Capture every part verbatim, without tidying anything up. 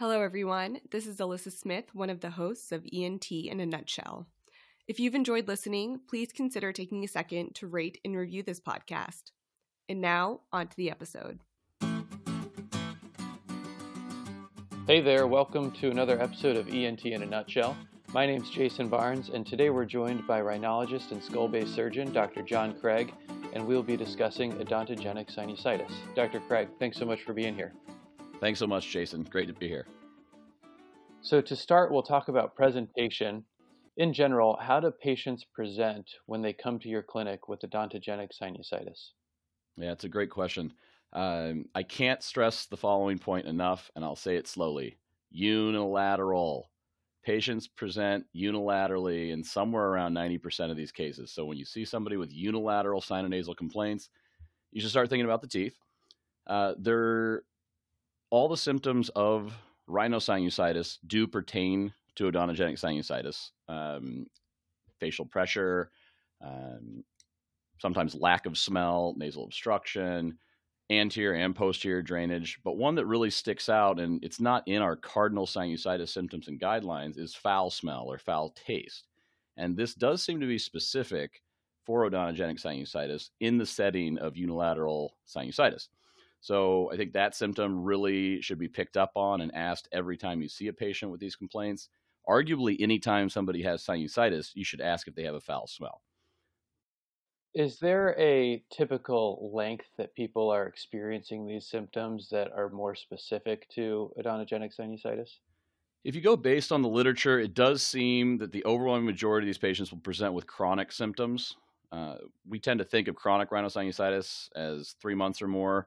Hello everyone, this is Alyssa Smith, one of the hosts of E N T in a Nutshell. If you've enjoyed listening, please consider taking a second to rate and review this podcast. And now, on to the episode. Hey there, welcome to another episode of E N T in a Nutshell. My name's Jason Barnes, and today we're joined by rhinologist and skull-base surgeon, Doctor John Craig, and we'll be discussing odontogenic sinusitis. Doctor Craig, thanks so much for being here. Thanks so much, Jason. Great to be here. So to start, we'll talk about presentation. In general, how do patients present when they come to your clinic with odontogenic sinusitis? Yeah, it's a great question. Um, I can't stress the following point enough, and I'll say it slowly. Unilateral. Patients present unilaterally in somewhere around ninety percent of these cases. So when you see somebody with unilateral sinonasal complaints, you should start thinking about the teeth. Uh, they're... All the symptoms of rhinosinusitis do pertain to odontogenic sinusitis. Um, facial pressure, um, sometimes lack of smell, nasal obstruction, anterior and posterior drainage. But one that really sticks out, and it's not in our cardinal sinusitis symptoms and guidelines, is foul smell or foul taste. And this does seem to be specific for odontogenic sinusitis in the setting of unilateral sinusitis. So I think that symptom really should be picked up on and asked every time you see a patient with these complaints. Arguably, anytime somebody has sinusitis, you should ask if they have a foul smell. Is there a typical length that people are experiencing these symptoms that are more specific to odontogenic sinusitis? If you go based on the literature, it does seem that the overwhelming majority of these patients will present with chronic symptoms. Uh, we tend to think of chronic rhinosinusitis as three months or more.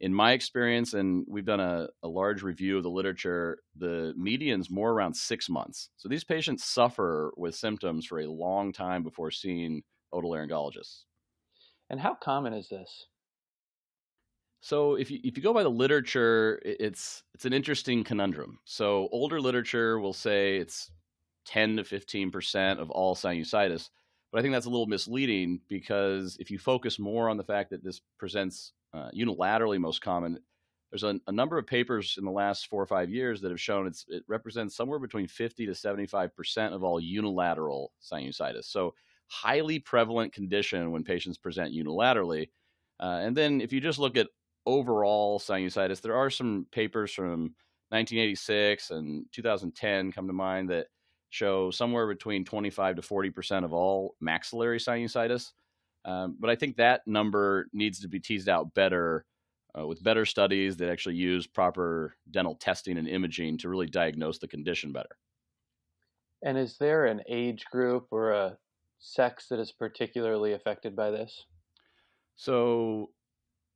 In my experience, and we've done a, a large review of the literature, the median's more around six months. So these patients suffer with symptoms for a long time before seeing otolaryngologists. And how common is this? So if you if you go by the literature, it's it's an interesting conundrum. So older literature will say it's ten to fifteen percent of all sinusitis, but I think that's a little misleading because if you focus more on the fact that this presents Uh, unilaterally most common, there's a, a number of papers in the last four or five years that have shown it's, it represents somewhere between fifty to seventy-five percent of all unilateral sinusitis. So highly prevalent condition when patients present unilaterally. Uh, and then if you just look at overall sinusitis, there are some papers from nineteen eighty-six and two thousand ten come to mind that show somewhere between twenty-five to forty percent of all maxillary sinusitis. Um, but I think that number needs to be teased out better uh, with better studies that actually use proper dental testing and imaging to really diagnose the condition better. And is there an age group or a sex that is particularly affected by this? So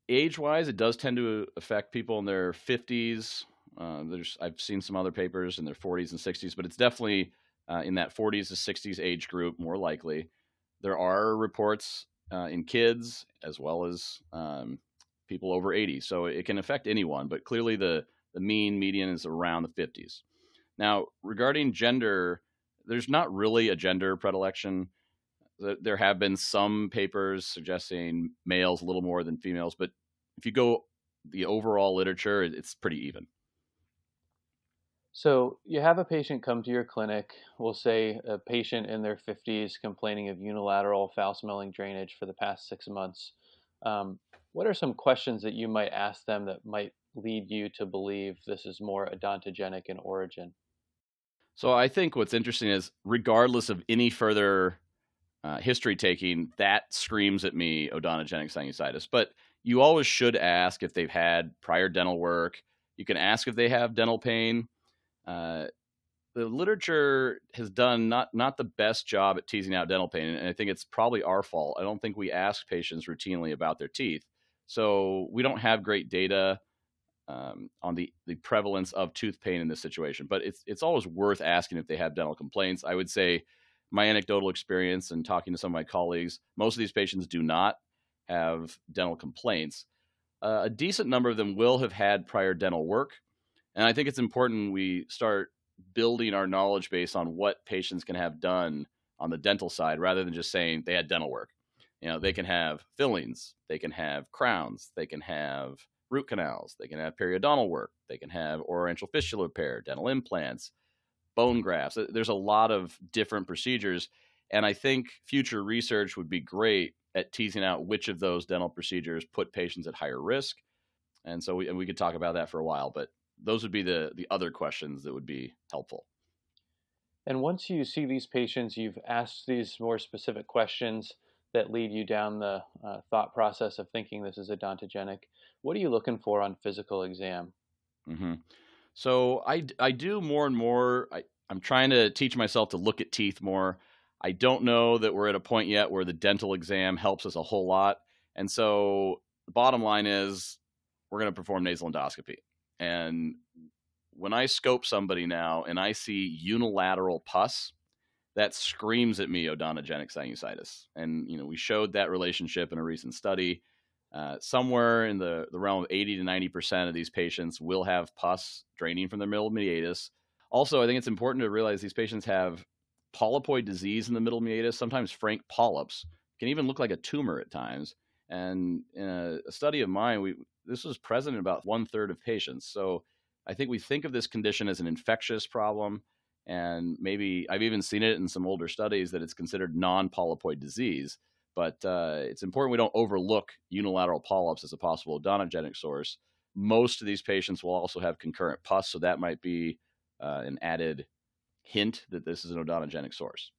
age-wise, it does tend to affect people in their fifties. Uh, there's I've seen some other papers in their forties and sixties, but it's definitely uh, in that forties to sixties age group more likely. There are reports Uh, in kids as well as um, people over eighty. So it can affect anyone, but clearly the, the mean median is around the fifties. Now, regarding gender, there's not really a gender predilection. There have been some papers suggesting males a little more than females, but if you go the overall literature, it's pretty even. So you have a patient come to your clinic, we'll say a patient in their fifties complaining of unilateral foul-smelling drainage for the past six months. Um, what are some questions that you might ask them that might lead you to believe this is more odontogenic in origin? So I think what's interesting is regardless of any further uh, history taking, that screams at me odontogenic sinusitis. But you always should ask if they've had prior dental work. You can ask if they have dental pain. Uh, the literature has done not, not the best job at teasing out dental pain. And I think it's probably our fault. I don't think we ask patients routinely about their teeth. So we don't have great data um, on the, the prevalence of tooth pain in this situation, but it's, it's always worth asking if they have dental complaints. I would say my anecdotal experience and talking to some of my colleagues, most of these patients do not have dental complaints. Uh, a decent number of them will have had prior dental work. And I think it's important we start building our knowledge base on what patients can have done on the dental side rather than just saying they had dental work. You know, they can have fillings, they can have crowns, they can have root canals. They can have periodontal work. They can have oroantral fistula repair, dental implants, bone grafts. There's a lot of different procedures. And I think future research would be great at teasing out which of those dental procedures put patients at higher risk. And so we, and we could talk about that for a while, but those would be the, the other questions that would be helpful. And once you see these patients, you've asked these more specific questions that lead you down the uh, thought process of thinking this is odontogenic. What are you looking for on physical exam? Mm-hmm. So I, I do more and more, I, I'm trying to teach myself to look at teeth more. I don't know that we're at a point yet where the dental exam helps us a whole lot. And so the bottom line is we're going to perform nasal endoscopy. And when I scope somebody now and I see unilateral pus, that screams at me odontogenic sinusitis. And, you know, we showed that relationship in a recent study. Uh, somewhere in the, the realm of eighty to ninety percent of these patients will have pus draining from their middle meatus. Also, I think it's important to realize these patients have polypoid disease in the middle meatus, sometimes frank polyps, can even look like a tumor at times. And in a, a study of mine, we this was present in about one third of patients. So I think we think of this condition as an infectious problem. And maybe I've even seen it in some older studies that it's considered non-polypoid disease. But uh, it's important we don't overlook unilateral polyps as a possible odontogenic source. Most of these patients will also have concurrent pus, so that might be uh, an added hint that this is an odontogenic source.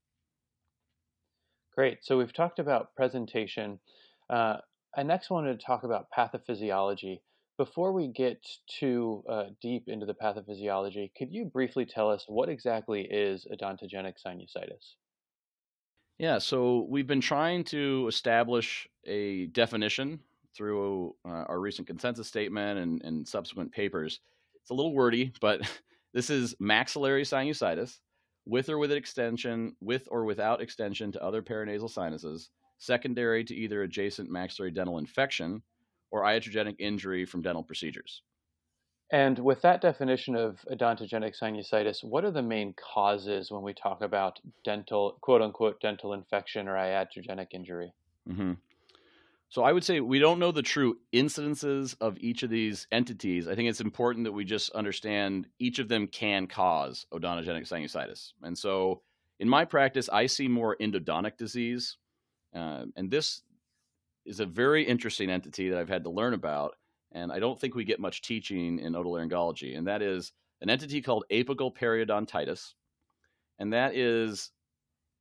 Great. So we've talked about presentation. Uh, I next wanted to talk about pathophysiology. Before we get too uh, deep into the pathophysiology, could you briefly tell us what exactly is odontogenic sinusitis? Yeah, so we've been trying to establish a definition through uh, our recent consensus statement and, and subsequent papers. It's a little wordy, but this is maxillary sinusitis with or with an extension, with or without extension to other paranasal sinuses, secondary to either adjacent maxillary dental infection or iatrogenic injury from dental procedures. And with that definition of odontogenic sinusitis, what are the main causes when we talk about dental, quote unquote, dental infection or iatrogenic injury? Mm-hmm. So I would say we don't know the true incidences of each of these entities. I think it's important that we just understand each of them can cause odontogenic sinusitis. And so in my practice, I see more endodontic disease. Uh, and this is a very interesting entity that I've had to learn about. And I don't think we get much teaching in otolaryngology. And that is an entity called apical periodontitis. And that is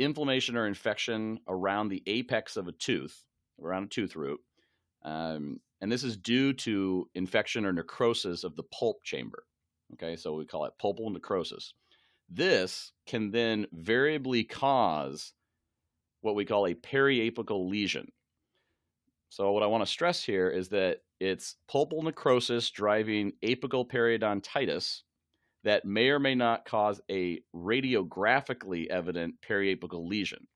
inflammation or infection around the apex of a tooth, around a tooth root. Um, and this is due to infection or necrosis of the pulp chamber. Okay, so we call it pulpal necrosis. This can then variably cause what we call a periapical lesion. So what I want to stress here is that it's pulpal necrosis driving apical periodontitis that may or may not cause a radiographically evident periapical lesion.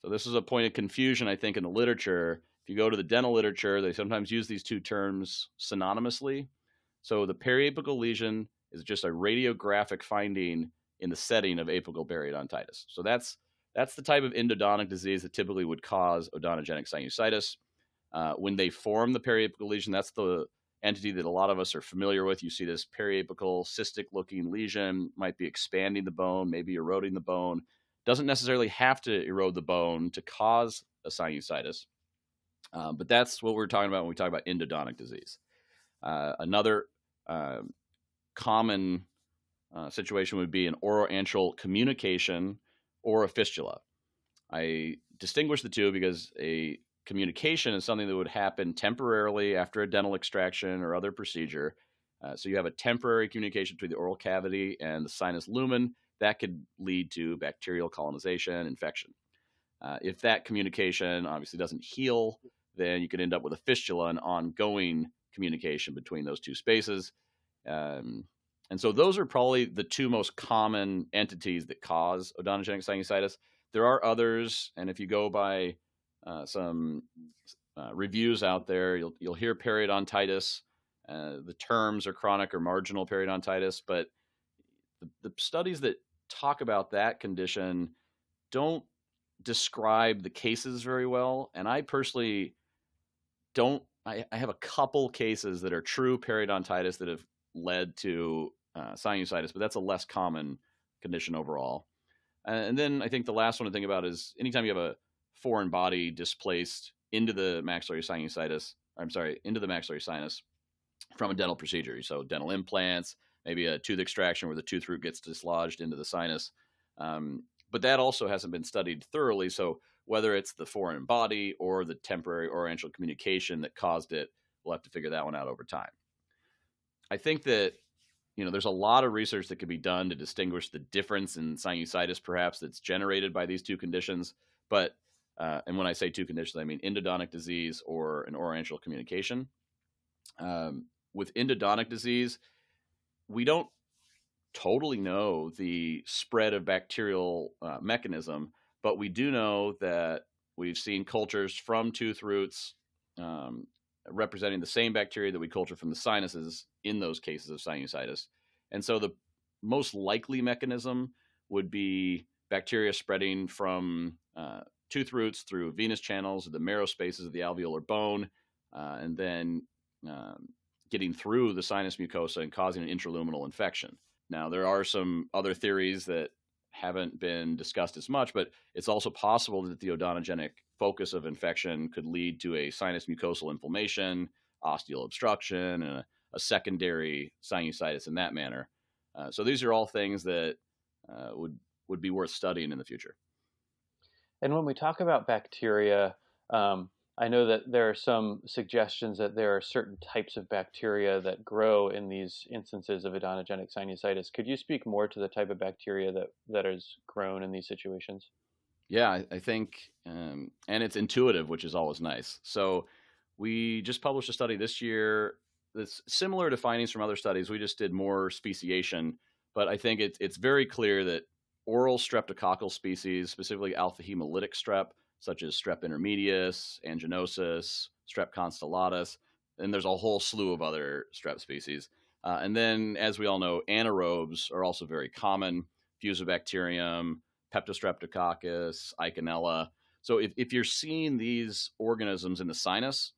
So this is a point of confusion, I think, in the literature. If you go to the dental literature, they sometimes use these two terms synonymously. So the periapical lesion is just a radiographic finding in the setting of apical periodontitis. So that's that's the type of endodontic disease that typically would cause odontogenic sinusitis. Uh, when they form the periapical lesion, that's the entity that a lot of us are familiar with. You see this periapical cystic-looking lesion, might be expanding the bone, maybe eroding the bone. Doesn't necessarily have to erode the bone to cause a sinusitis, uh, but that's what we're talking about when we talk about endodontic disease. Uh, another uh, common uh, situation would be an oroantral communication or a fistula. I distinguish the two because a communication is something that would happen temporarily after a dental extraction or other procedure. Uh, so you have a temporary communication between the oral cavity and the sinus lumen that could lead to bacterial colonization, infection. Uh, if that communication obviously doesn't heal, then you could end up with a fistula, an ongoing communication between those two spaces. Um, and so those are probably the two most common entities that cause odontogenic sinusitis. There are others, and if you go by Uh, some uh, reviews out there, you'll you'll hear periodontitis. Uh, the terms are chronic or marginal periodontitis, but the, the studies that talk about that condition don't describe the cases very well. And I personally don't I, I have a couple cases that are true periodontitis that have led to uh, sinusitis, but that's a less common condition overall. And then I think the last one to think about is anytime you have a foreign body displaced into the maxillary sinusitis, I'm sorry, into the maxillary sinus from a dental procedure. So dental implants, maybe a tooth extraction where the tooth root gets dislodged into the sinus. Um, but that also hasn't been studied thoroughly. So whether it's the foreign body or the temporary oroantral communication that caused it, we'll have to figure that one out over time. I think that, you know, there's a lot of research that could be done to distinguish the difference in sinusitis, perhaps, that's generated by these two conditions. But, uh, and when I say two conditions, I mean endodontic disease or an oroantral communication. Um, with endodontic disease, we don't totally know the spread of bacterial uh, mechanism, but we do know that we've seen cultures from tooth roots um, representing the same bacteria that we culture from the sinuses in those cases of sinusitis. And so the most likely mechanism would be bacteria spreading from uh, tooth roots through venous channels, or the marrow spaces of the alveolar bone, uh, and then um, getting through the sinus mucosa and causing an intraluminal infection. Now, there are some other theories that haven't been discussed as much, but it's also possible that the odontogenic focus of infection could lead to a sinus mucosal inflammation, osteal obstruction, and a, a secondary sinusitis in that manner. Uh, so these are all things that uh, would, would be worth studying in the future. And when we talk about bacteria, um, I know that there are some suggestions that there are certain types of bacteria that grow in these instances of odontogenic sinusitis. Could you speak more to the type of bacteria that, that is grown in these situations? Yeah, I, I think, um, and it's intuitive, which is always nice. So we just published a study this year that's similar to findings from other studies. We just did more speciation, but I think it, it's very clear that oral streptococcal species, specifically alpha hemolytic strep, such as strep intermedius, anginosis, strep constellatus, and there's a whole slew of other strep species. Uh, and then, as we all know, anaerobes are also very common, Fusobacterium, Peptostreptococcus, Iconella. So if, if you're seeing these organisms in the sinus,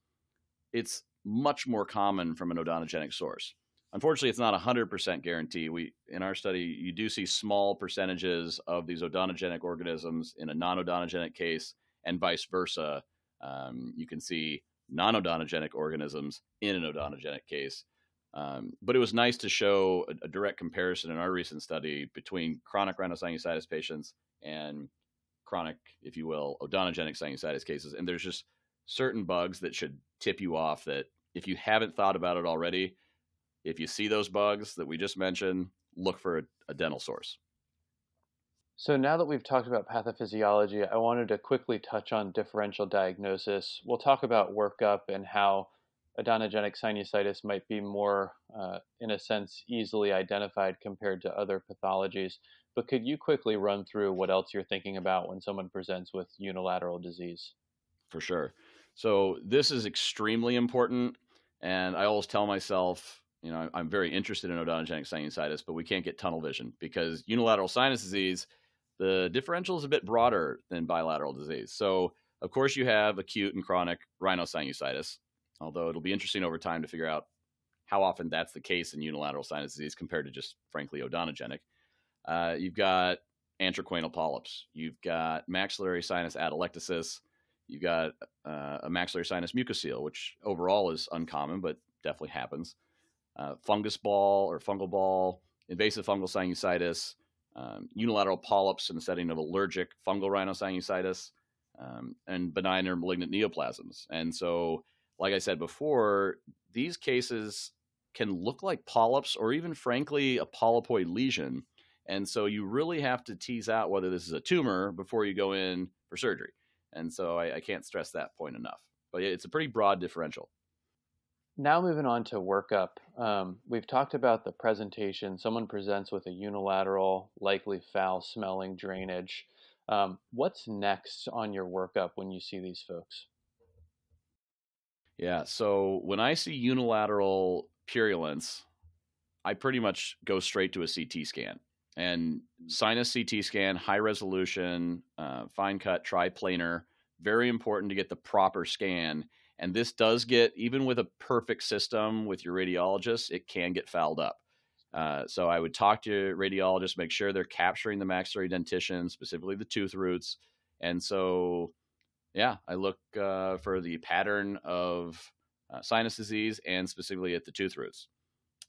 it's much more common from an odontogenic source. Unfortunately, it's not a one hundred percent guarantee. We, in our study, you do see small percentages of these odontogenic organisms in a non-odontogenic case, and vice versa. Um, you can see non-odontogenic organisms in an odontogenic case. Um, but it was nice to show a, a direct comparison in our recent study between chronic rhinosinusitis patients and chronic, if you will, odontogenic sinusitis cases. And there's just certain bugs that should tip you off that if you haven't thought about it already, if you see those bugs that we just mentioned, look for a, a dental source. So now that we've talked about pathophysiology, I wanted to quickly touch on differential diagnosis. We'll talk about workup and how odontogenic sinusitis might be more, uh, in a sense, easily identified compared to other pathologies. But could you quickly run through what else you're thinking about when someone presents with unilateral disease? For sure. So this is extremely important. And I always tell myself, you know, I'm very interested in odontogenic sinusitis, but we can't get tunnel vision because unilateral sinus disease, the differential is a bit broader than bilateral disease. So, of course, you have acute and chronic rhinosinusitis, although it'll be interesting over time to figure out how often that's the case in unilateral sinus disease compared to just, frankly, odontogenic. Uh, you've got antroquinal polyps. You've got maxillary sinus atelectasis. You've got uh, a maxillary sinus mucocele, which overall is uncommon, but definitely happens. Uh, fungus ball or fungal ball, invasive fungal sinusitis, um, unilateral polyps in the setting of allergic fungal rhinosinusitis, um, and benign or malignant neoplasms. And so, like I said before, these cases can look like polyps or even, frankly, a polypoid lesion. And so you really have to tease out whether this is a tumor before you go in for surgery. And so I, I can't stress that point enough. But it's a pretty broad differential. Now moving on to workup, um, we've talked about the presentation. Someone presents with a unilateral, likely foul-smelling drainage. Um, what's next on your workup when you see these folks? Yeah, so when I see unilateral purulence, I pretty much go straight to a C T scan. And sinus C T scan, high resolution, uh, fine cut, triplanar, very important to get the proper scan. And this does get, even with a perfect system with your radiologist, it can get fouled up. Uh, so I would talk to your radiologist, make sure they're capturing the maxillary dentition, specifically the tooth roots. And so, yeah, I look uh, for the pattern of uh, sinus disease and specifically at the tooth roots.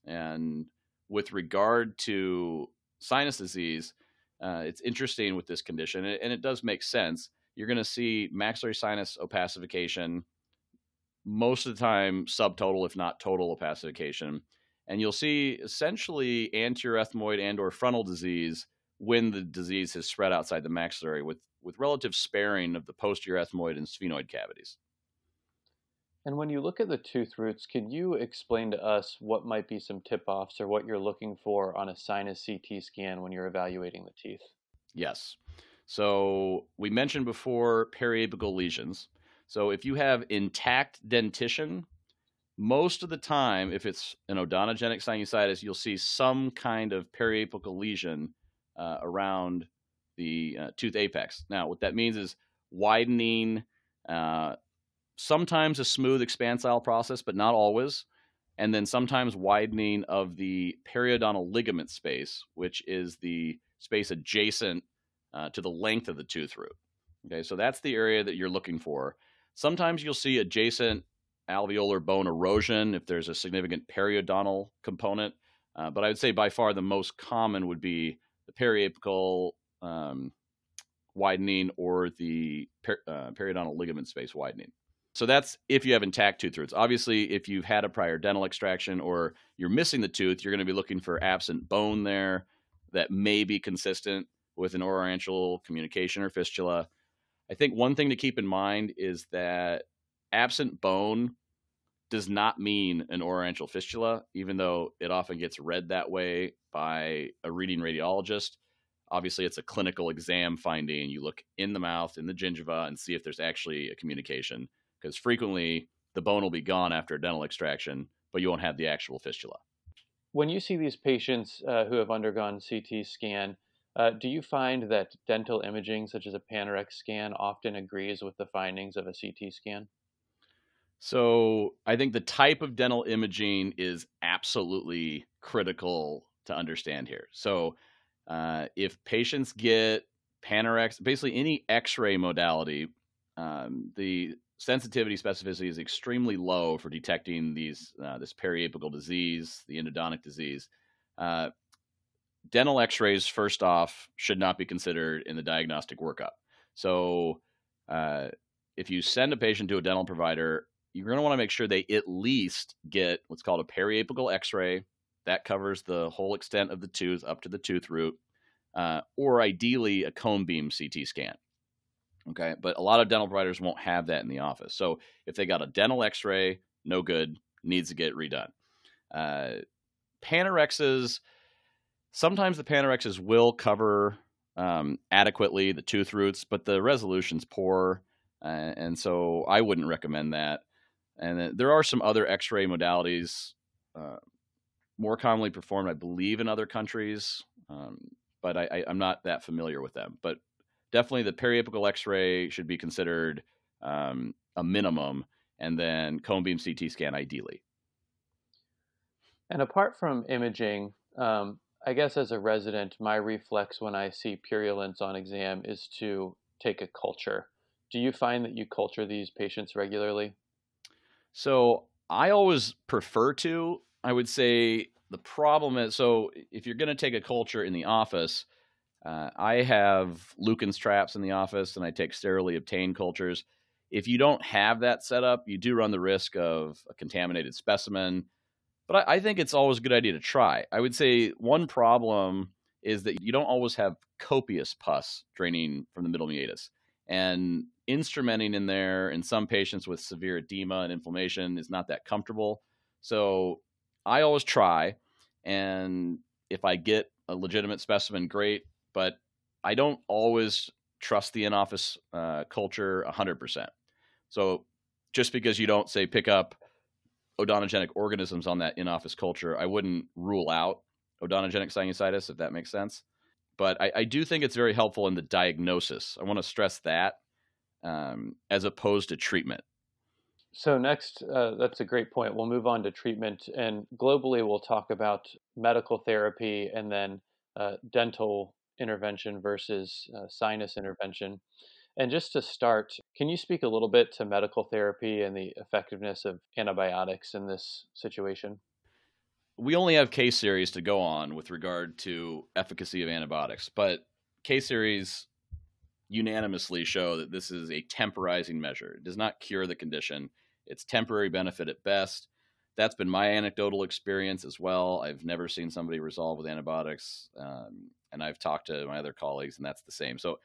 And with regard to sinus disease, uh, it's interesting with this condition, and it, and it does make sense. You're going to see maxillary sinus opacification most of the time, subtotal, if not total opacification. And you'll see essentially anterior ethmoid and or frontal disease when the disease has spread outside the maxillary, with, with relative sparing of the posterior ethmoid and sphenoid cavities. And when you look at the tooth roots, can you explain to us what might be some tip-offs or what you're looking for on a sinus C T scan when you're evaluating the teeth? Yes. So we mentioned before periapical lesions. So if you have intact dentition, most of the time, if it's an odontogenic sinusitis, you'll see some kind of periapical lesion uh, around the uh, tooth apex. Now, what that means is widening, uh, sometimes a smooth expansile process, but not always, and then sometimes widening of the periodontal ligament space, which is the space adjacent uh, to the length of the tooth root. Okay, so that's the area that you're looking for. Sometimes you'll see adjacent alveolar bone erosion if there's a significant periodontal component. Uh, but I would say by far the most common would be the periapical um, widening or the per, uh, periodontal ligament space widening. So that's if you have intact tooth roots. Obviously, if you've had a prior dental extraction or you're missing the tooth, you're going to be looking for absent bone there that may be consistent with an oroantral communication or fistula. I think one thing to keep in mind is that absent bone does not mean an oroantral fistula, even though it often gets read that way by a reading radiologist. Obviously, it's a clinical exam finding. You look in the mouth, in the gingiva, and see if there's actually a communication, because frequently the bone will be gone after a dental extraction, but you won't have the actual fistula. When you see these patients uh, who have undergone C T scan, Uh, do you find that dental imaging, such as a Panorex scan, often agrees with the findings of a C T scan? So I think the type of dental imaging is absolutely critical to understand here. So uh, if patients get Panorex, basically any X-ray modality, um, the sensitivity specificity is extremely low for detecting these uh, this periapical disease, the endodontic disease. Uh, Dental x-rays, first off, should not be considered in the diagnostic workup. So uh, if you send a patient to a dental provider, you're going to want to make sure they at least get what's called a periapical x-ray. That covers the whole extent of the tooth up to the tooth root, uh, or ideally a cone beam C T scan. Okay, but a lot of dental providers won't have that in the office. So if they got a dental x-ray, no good, needs to get redone. Uh, Panorexes... Sometimes the panorexes will cover um, adequately the tooth roots, but the resolution's poor, uh, and so I wouldn't recommend that. And uh, there are some other X-ray modalities uh, more commonly performed, I believe, in other countries, um, but I, I, I'm not that familiar with them. But definitely the periapical X-ray should be considered um, a minimum, and then cone beam C T scan ideally. And apart from imaging, um... I guess as a resident, my reflex when I see purulence on exam is to take a culture. Do you find that you culture these patients regularly? So I always prefer to. I would say the problem is, so if you're going to take a culture in the office, uh, I have Lucan's traps in the office and I take sterilely obtained cultures. If you don't have that set up, you do run the risk of a contaminated specimen. But I think it's always a good idea to try. I would say one problem is that you don't always have copious pus draining from the middle meatus. And instrumenting in there in some patients with severe edema and inflammation is not that comfortable. So I always try. And if I get a legitimate specimen, great. But I don't always trust the in-office uh, culture one hundred percent. So just because you don't, say, pick up odontogenic organisms on that in-office culture, I wouldn't rule out odontogenic sinusitis, if that makes sense. But I, I do think it's very helpful in the diagnosis. I want to stress that um, as opposed to treatment. So next, uh, that's a great point. We'll move on to treatment, and globally we'll talk about medical therapy and then uh, dental intervention versus uh, sinus intervention. And just to start, can you speak a little bit to medical therapy and the effectiveness of antibiotics in this situation? We only have case series to go on with regard to efficacy of antibiotics, but case series unanimously show that this is a temporizing measure. It does not cure the condition. It's temporary benefit at best. That's been my anecdotal experience as well. I've never seen somebody resolve with antibiotics, um, and I've talked to my other colleagues, and that's the same. So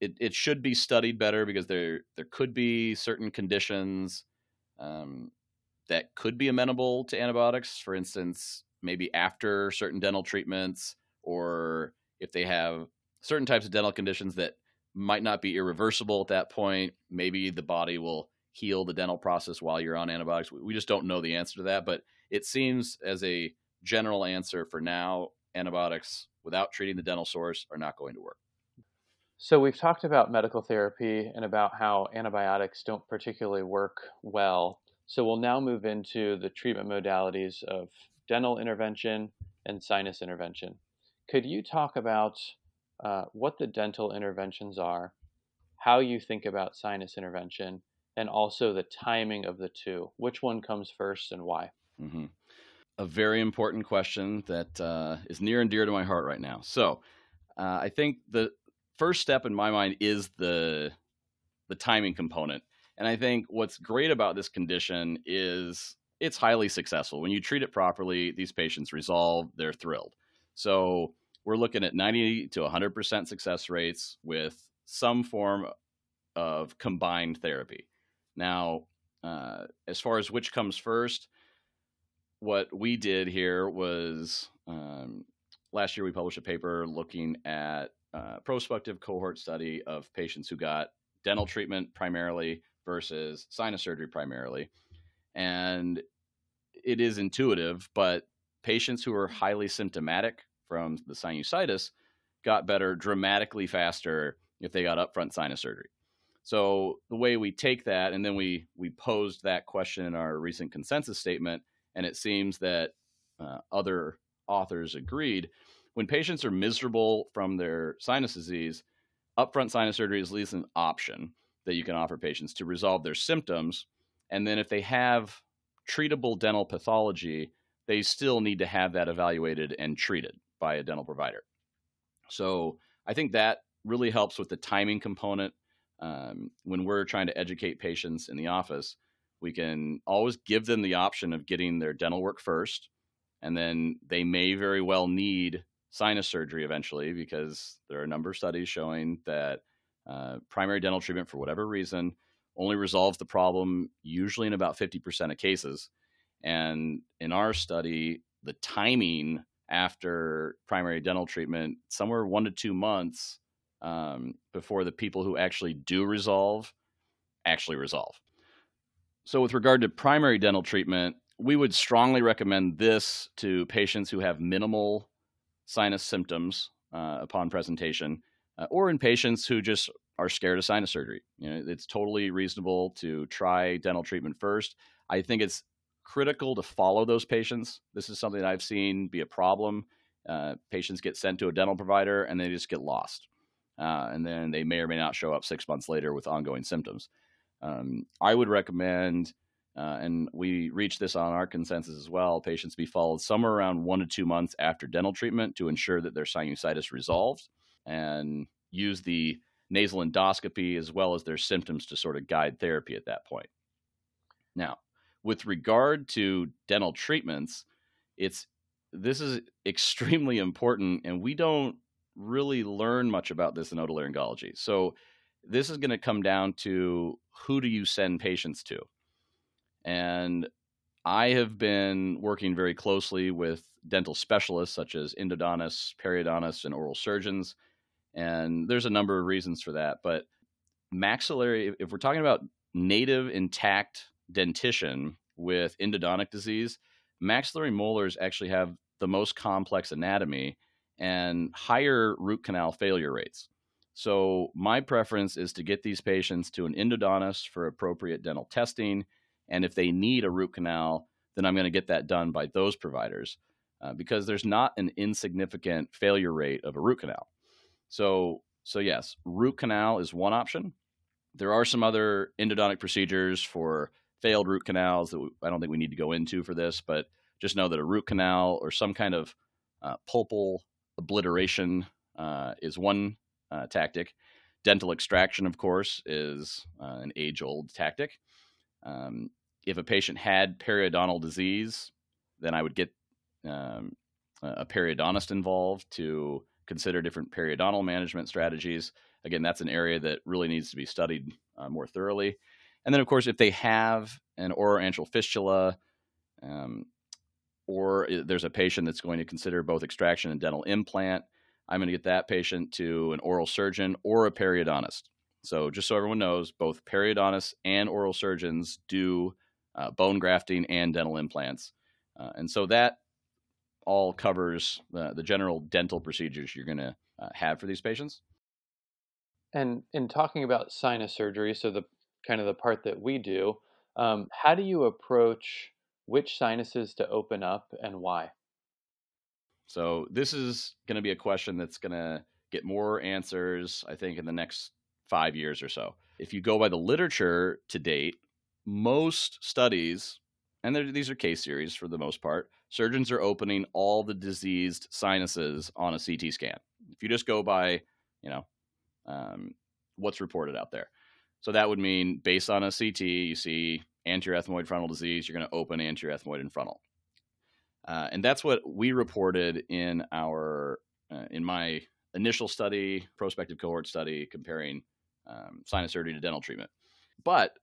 it, it should be studied better, because there, there could be certain conditions um, that could be amenable to antibiotics. For instance, maybe after certain dental treatments, or if they have certain types of dental conditions that might not be irreversible at that point. Maybe the body will heal the dental process while you're on antibiotics. We just don't know the answer to that, but it seems as a general answer for now, antibiotics without treating the dental source are not going to work. So we've talked about medical therapy and about how antibiotics don't particularly work well. So we'll now move into the treatment modalities of dental intervention and sinus intervention. Could you talk about Uh, what the dental interventions are, how you think about sinus intervention, and also the timing of the two? Which one comes first and why? Mm-hmm. A very important question that uh, is near and dear to my heart right now. So uh, I think the first step in my mind is the the timing component. And I think what's great about this condition is it's highly successful. When you treat it properly, these patients resolve, they're thrilled. So we're looking at ninety to one hundred percent success rates with some form of combined therapy. Now, uh, as far as which comes first, what we did here was um, last year we published a paper looking at a prospective cohort study of patients who got dental treatment primarily versus sinus surgery primarily. And it is intuitive, but patients who are highly symptomatic from the sinusitis got better dramatically faster if they got upfront sinus surgery. So the way we take that, and then we we posed that question in our recent consensus statement, and it seems that uh, other authors agreed, when patients are miserable from their sinus disease, upfront sinus surgery is at least an option that you can offer patients to resolve their symptoms. And then if they have treatable dental pathology, they still need to have that evaluated and treated by a dental provider. So I think that really helps with the timing component. Um, when we're trying to educate patients in the office, we can always give them the option of getting their dental work first, and then they may very well need sinus surgery eventually, because there are a number of studies showing that uh, primary dental treatment, for whatever reason, only resolves the problem usually in about fifty percent of cases. And in our study, the timing after primary dental treatment, somewhere one to two months um, before the people who actually do resolve, actually resolve. So with regard to primary dental treatment, we would strongly recommend this to patients who have minimal sinus symptoms uh, upon presentation, uh, or in patients who just are scared of sinus surgery. You know, it's totally reasonable to try dental treatment first. I think it's critical to follow those patients. This is something that I've seen be a problem. Uh, patients get sent to a dental provider and they just get lost. Uh, and then they may or may not show up six months later with ongoing symptoms. Um, I would recommend, uh, and we reached this on our consensus as well, patients be followed somewhere around one to two months after dental treatment to ensure that their sinusitis resolves, and use the nasal endoscopy as well as their symptoms to sort of guide therapy at that point. Now, with regard to dental treatments, it's this is extremely important, and we don't really learn much about this in otolaryngology. So this is going to come down to who do you send patients to? And I have been working very closely with dental specialists such as endodontists, periodontists, and oral surgeons, and there's a number of reasons for that. But maxillary, if we're talking about native intact dentition with endodontic disease, maxillary molars actually have the most complex anatomy and higher root canal failure rates. So my preference is to get these patients to an endodontist for appropriate dental testing And if they need a root canal, then I'm going to get that done by those providers uh, because there's not an insignificant failure rate of a root canal. So, so yes, root canal is one option. There are some other endodontic procedures for failed root canals that I don't think we need to go into for this, but just know that a root canal or some kind of uh, pulpal obliteration uh, is one uh, tactic. Dental extraction, of course, is uh, an age-old tactic. Um, if a patient had periodontal disease, then I would get um, a periodontist involved to consider different periodontal management strategies. Again, that's an area that really needs to be studied uh, more thoroughly. And then, of course, if they have an oroantral fistula um, or there's a patient that's going to consider both extraction and dental implant, I'm going to get that patient to an oral surgeon or a periodontist. So just so everyone knows, both periodontists and oral surgeons do uh, bone grafting and dental implants. Uh, and so that all covers the, the general dental procedures you're going to uh, have for these patients. And in talking about sinus surgery, so the kind of the part that we do, um, how do you approach which sinuses to open up and why? So this is going to be a question that's going to get more answers, I think, in the next five years or so. If you go by the literature to date, most studies, and these are case series for the most part, surgeons are opening all the diseased sinuses on a C T scan. If you just go by, you know, um, what's reported out there. So that would mean based on a C T, you see anterior ethmoid frontal disease, you're going to open anterior ethmoid and frontal. Uh, and that's what we reported in our, uh, in my initial study, prospective cohort study, comparing um, sinus surgery to dental treatment. But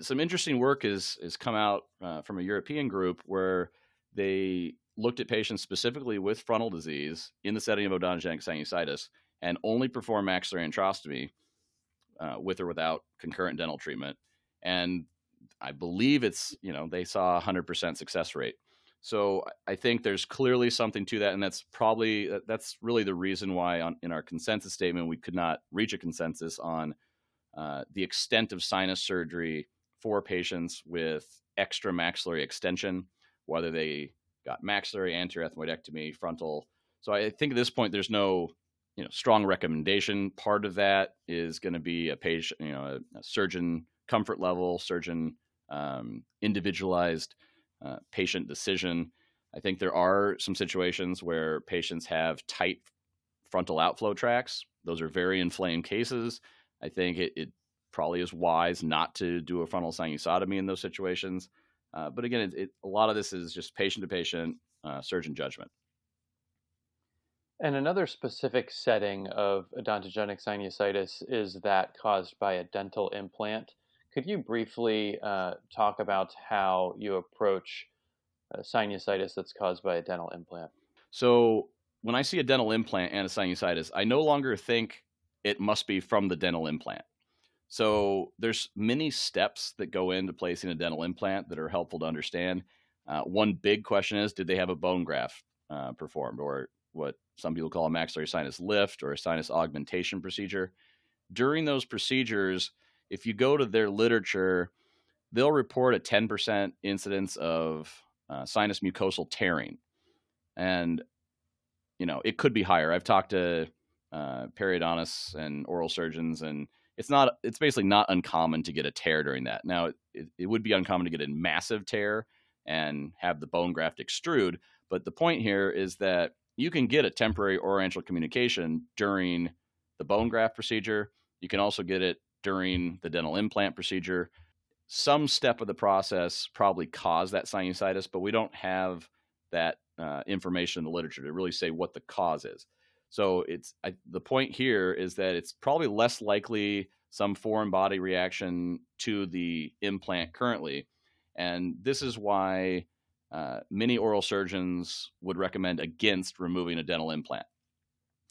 some interesting work is, is come out uh, from a European group where they looked at patients specifically with frontal disease in the setting of odontogenic sinusitis and only performed maxillary antrostomy uh, with or without concurrent dental treatment. And I believe it's, you know, they saw a one hundred percent success rate. So I think there's clearly something to that. And that's probably, that's really the reason why on, in our consensus statement, we could not reach a consensus on uh, the extent of sinus surgery for patients with extra maxillary extension, whether they got maxillary, anterior ethmoidectomy, frontal. So I think at this point, there's no, you know, strong recommendation. Part of that is going to be a patient, you know, a, a surgeon comfort level, surgeon um, individualized Uh, patient decision. I think there are some situations where patients have tight frontal outflow tracts. Those are very inflamed cases. I think it, it probably is wise not to do a frontal sinusotomy in those situations. Uh, but again, it, it, a lot of this is just patient-to-patient uh, surgeon judgment. And another specific setting of odontogenic sinusitis is that caused by a dental implant. Could you briefly uh, talk about how you approach a sinusitis that's caused by a dental implant? So when I see a dental implant and a sinusitis, I no longer think it must be from the dental implant. So there's many steps that go into placing a dental implant that are helpful to understand. Uh, one big question is, did they have a bone graft uh, performed, or what some people call a maxillary sinus lift or a sinus augmentation procedure? During those procedures, if you go to their literature, they'll report a ten percent incidence of uh, sinus mucosal tearing. And, you know, it could be higher. I've talked to uh, periodontists and oral surgeons, and it's not, it's basically not uncommon to get a tear during that. Now, it, it would be uncommon to get a massive tear and have the bone graft extrude. But the point here is that you can get a temporary oroantral communication during the bone graft procedure. You can also get it during the dental implant procedure. Some step of the process probably caused that sinusitis, but we don't have that uh, information in the literature to really say what the cause is. So it's I, the point here is that it's probably less likely some foreign body reaction to the implant currently. And this is why uh, many oral surgeons would recommend against removing a dental implant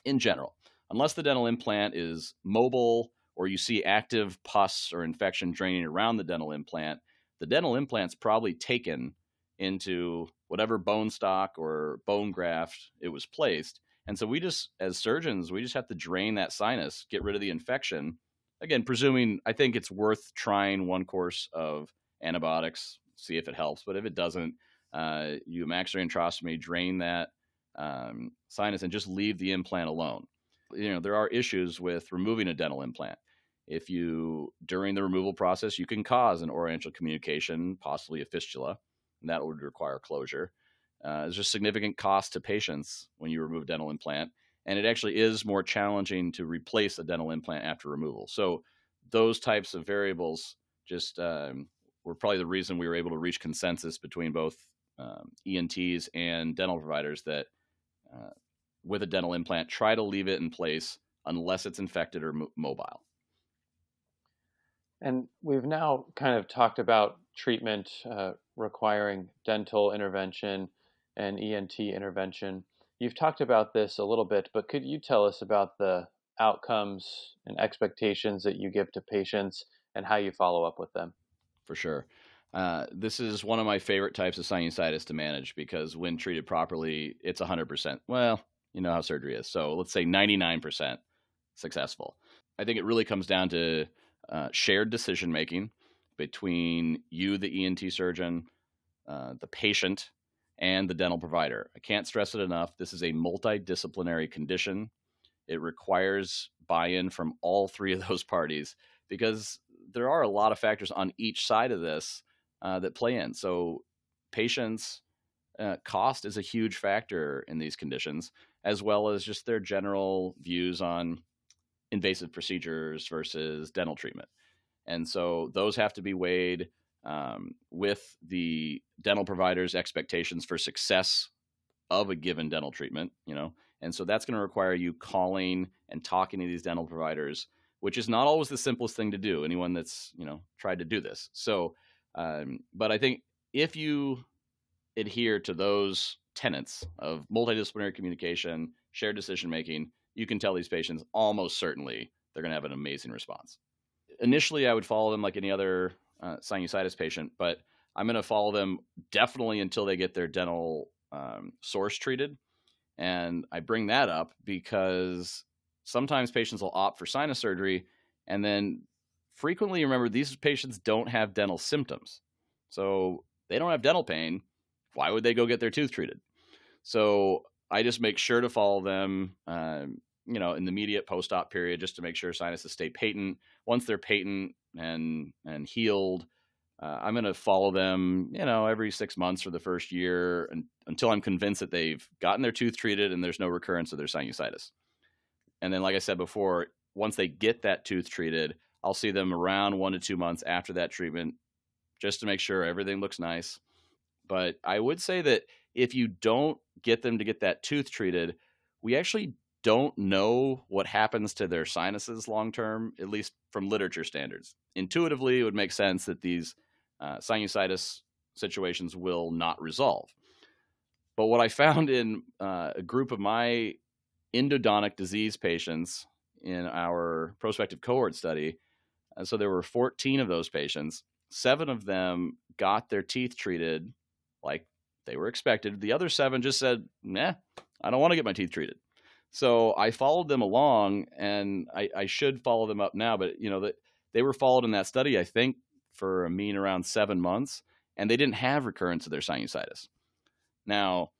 in general, unless the dental implant is mobile, or you see active pus or infection draining around the dental implant. The dental implant's probably taken into whatever bone stock or bone graft it was placed. And so we just, as surgeons, we just have to drain that sinus, get rid of the infection. Again, presuming, I think it's worth trying one course of antibiotics, see if it helps. But if it doesn't, uh, you maxillary antrostomy, drain that um, sinus, and just leave the implant alone. You know, there are issues with removing a dental implant. If you, during the removal process, you can cause an oroantral communication, possibly a fistula, and that would require closure. Uh, there's just significant cost to patients when you remove a dental implant, and it actually is more challenging to replace a dental implant after removal. So those types of variables just um, were probably the reason we were able to reach consensus between both um, E N Ts and dental providers that uh, with a dental implant, try to leave it in place unless it's infected or mo- mobile. And we've now kind of talked about treatment uh, requiring dental intervention and E N T intervention. You've talked about this a little bit, but could you tell us about the outcomes and expectations that you give to patients and how you follow up with them? For sure. Uh, this is one of my favorite types of sinusitis to manage because when treated properly, it's one hundred percent. Well, you know how surgery is. So let's say ninety-nine percent successful. I think it really comes down to Uh, shared decision-making between you, the E N T surgeon, uh, the patient, and the dental provider. I can't stress it enough. This is a multidisciplinary condition. It requires buy-in from all three of those parties because there are a lot of factors on each side of this uh, that play in. So patients' uh, cost is a huge factor in these conditions, as well as just their general views on invasive procedures versus dental treatment. And so those have to be weighed um, with the dental provider's expectations for success of a given dental treatment, you know, and so that's going to require you calling and talking to these dental providers, which is not always the simplest thing to do. Anyone that's, you know, tried to do this. So, um, but I think if you adhere to those tenets of multidisciplinary communication, shared decision-making, you can tell these patients almost certainly they're going to have an amazing response. Initially, I would follow them like any other uh, sinusitis patient, but I'm going to follow them definitely until they get their dental um, source treated. And I bring that up because sometimes patients will opt for sinus surgery. And then frequently, remember, these patients don't have dental symptoms. So they don't have dental pain. Why would they go get their tooth treated? So I just make sure to follow them um, you know, in the immediate post-op period, just to make sure sinuses stay patent. Once they're patent and and healed, uh, I'm going to follow them, you know, every six months for the first year and, until I'm convinced that they've gotten their tooth treated and there's no recurrence of their sinusitis. And then, like I said before, once they get that tooth treated, I'll see them around one to two months after that treatment just to make sure everything looks nice. But I would say that if you don't get them to get that tooth treated, we actually don't know what happens to their sinuses long-term, at least from literature standards. Intuitively, it would make sense that these uh, sinusitis situations will not resolve. But what I found in uh, a group of my endodontic disease patients in our prospective cohort study, uh, so there were fourteen of those patients, seven of them got their teeth treated like they were expected. The other seven just said, nah, I don't want to get my teeth treated. So I followed them along, and I, I should follow them up now, but you know that they were followed in that study, I think, for a mean around seven months, and they didn't have recurrence of their sinusitis. Now,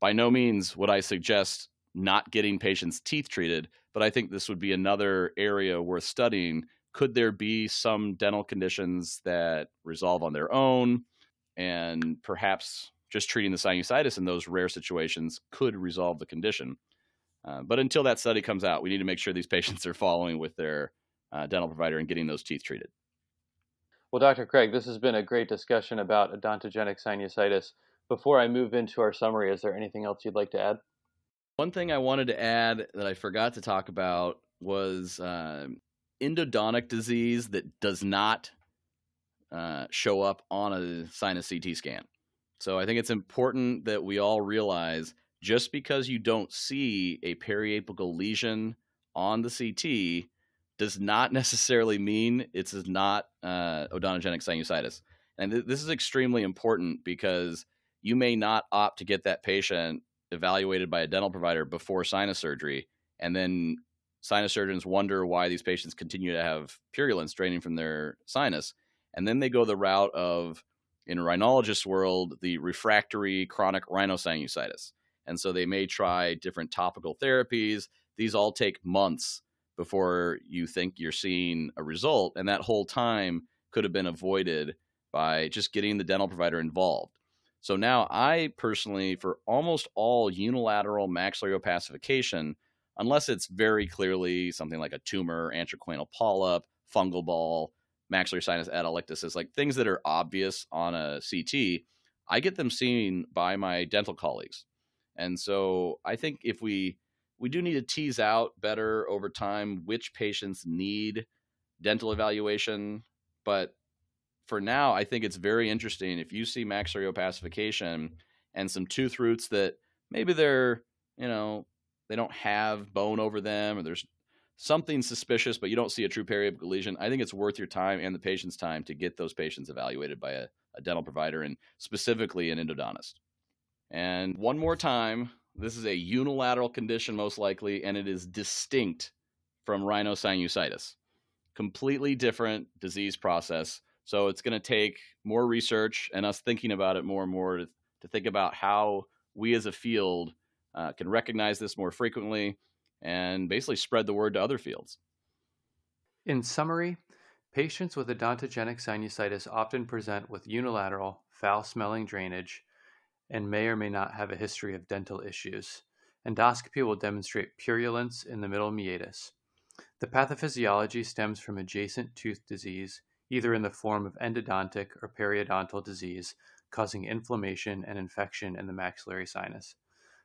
by no means would I suggest not getting patients' teeth treated, but I think this would be another area worth studying. Could there be some dental conditions that resolve on their own, and perhaps just treating the sinusitis in those rare situations could resolve the condition. Uh, but until that study comes out, we need to make sure these patients are following with their uh, dental provider and getting those teeth treated. Well, Doctor Craig, this has been a great discussion about odontogenic sinusitis. Before I move into our summary, is there anything else you'd like to add? One thing I wanted to add that I forgot to talk about was uh, endodontic disease that does not uh, show up on a sinus C T scan. So I think it's important that we all realize just because you don't see a periapical lesion on the C T does not necessarily mean it's not uh, odontogenic sinusitis. And th- this is extremely important because you may not opt to get that patient evaluated by a dental provider before sinus surgery. And then sinus surgeons wonder why these patients continue to have purulence draining from their sinus. And then they go the route of, in a rhinologist's world, the refractory chronic rhinosinusitis. And so they may try different topical therapies. These all take months before you think you're seeing a result. And that whole time could have been avoided by just getting the dental provider involved. So now I personally, for almost all unilateral maxillary opacification, unless it's very clearly something like a tumor, antroquinal polyp, fungal ball, maxillary sinus atelectasis, like things that are obvious on a C T, I get them seen by my dental colleagues. And so I think if we, we do need to tease out better over time which patients need dental evaluation. But for now, I think it's very interesting if you see maxillary opacification and some tooth roots that maybe they're, you know, they don't have bone over them, or there's something suspicious, but you don't see a true periapical lesion. I think it's worth your time and the patient's time to get those patients evaluated by a, a dental provider, and specifically an endodontist. And one more time, this is a unilateral condition most likely, and it is distinct from rhinosinusitis. Completely different disease process. So it's going to take more research and us thinking about it more and more to, to think about how we as a field uh, can recognize this more frequently and basically spread the word to other fields. In summary, patients with odontogenic sinusitis often present with unilateral, foul-smelling drainage, and may or may not have a history of dental issues. Endoscopy will demonstrate purulence in the middle meatus. The pathophysiology stems from adjacent tooth disease, either in the form of endodontic or periodontal disease, causing inflammation and infection in the maxillary sinus.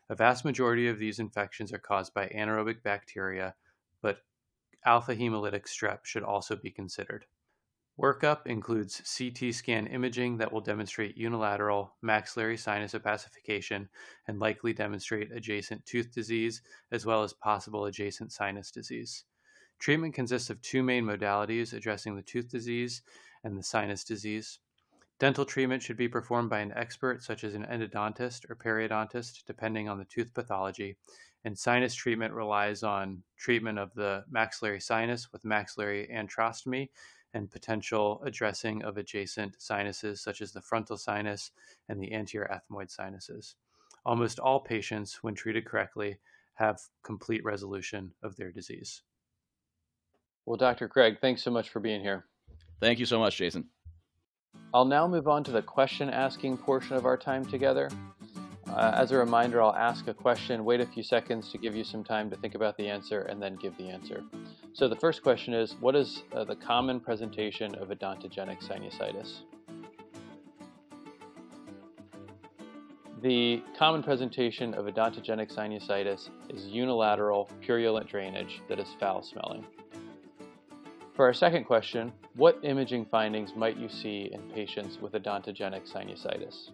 A vast majority of these infections are caused by anaerobic bacteria, but alpha hemolytic strep should also be considered. Workup includes C T scan imaging that will demonstrate unilateral maxillary sinus opacification and likely demonstrate adjacent tooth disease, as well as possible adjacent sinus disease. Treatment consists of two main modalities addressing the tooth disease and the sinus disease. Dental treatment should be performed by an expert such as an endodontist or periodontist, depending on the tooth pathology, and sinus treatment relies on treatment of the maxillary sinus with maxillary antrostomy and potential addressing of adjacent sinuses such as the frontal sinus and the anterior ethmoid sinuses. Almost all patients, when treated correctly, have complete resolution of their disease. Well, Doctor Craig, thanks so much for being here. Thank you so much, Jason. I'll now move on to the question-asking portion of our time together. Uh, as a reminder, I'll ask a question, wait a few seconds to give you some time to think about the answer, and then give the answer. So the first question is, what is uh, the common presentation of odontogenic sinusitis? The common presentation of odontogenic sinusitis is unilateral purulent drainage that is foul-smelling. For our second question, what imaging findings might you see in patients with odontogenic sinusitis?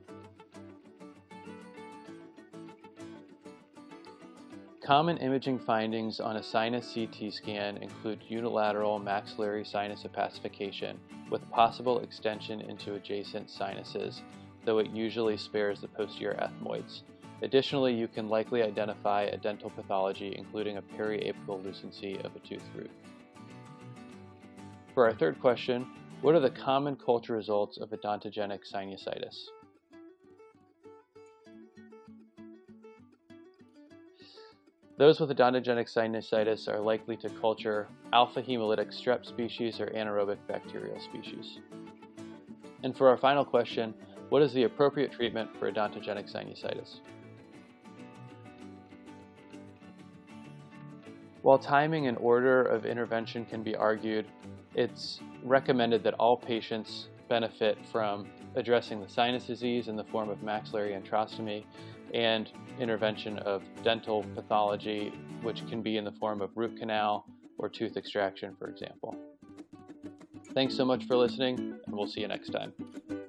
Common imaging findings on a sinus C T scan include unilateral maxillary sinus opacification with possible extension into adjacent sinuses, though it usually spares the posterior ethmoids. Additionally, you can likely identify a dental pathology, including a periapical lucency of a tooth root. For our third question, what are the common culture results of odontogenic sinusitis? Those with odontogenic sinusitis are likely to culture alpha hemolytic strep species or anaerobic bacterial species. And for our final question, what is the appropriate treatment for odontogenic sinusitis? While timing and order of intervention can be argued, it's recommended that all patients benefit from addressing the sinus disease in the form of maxillary antrostomy and intervention of dental pathology, which can be in the form of root canal or tooth extraction, for example. Thanks so much for listening, and we'll see you next time.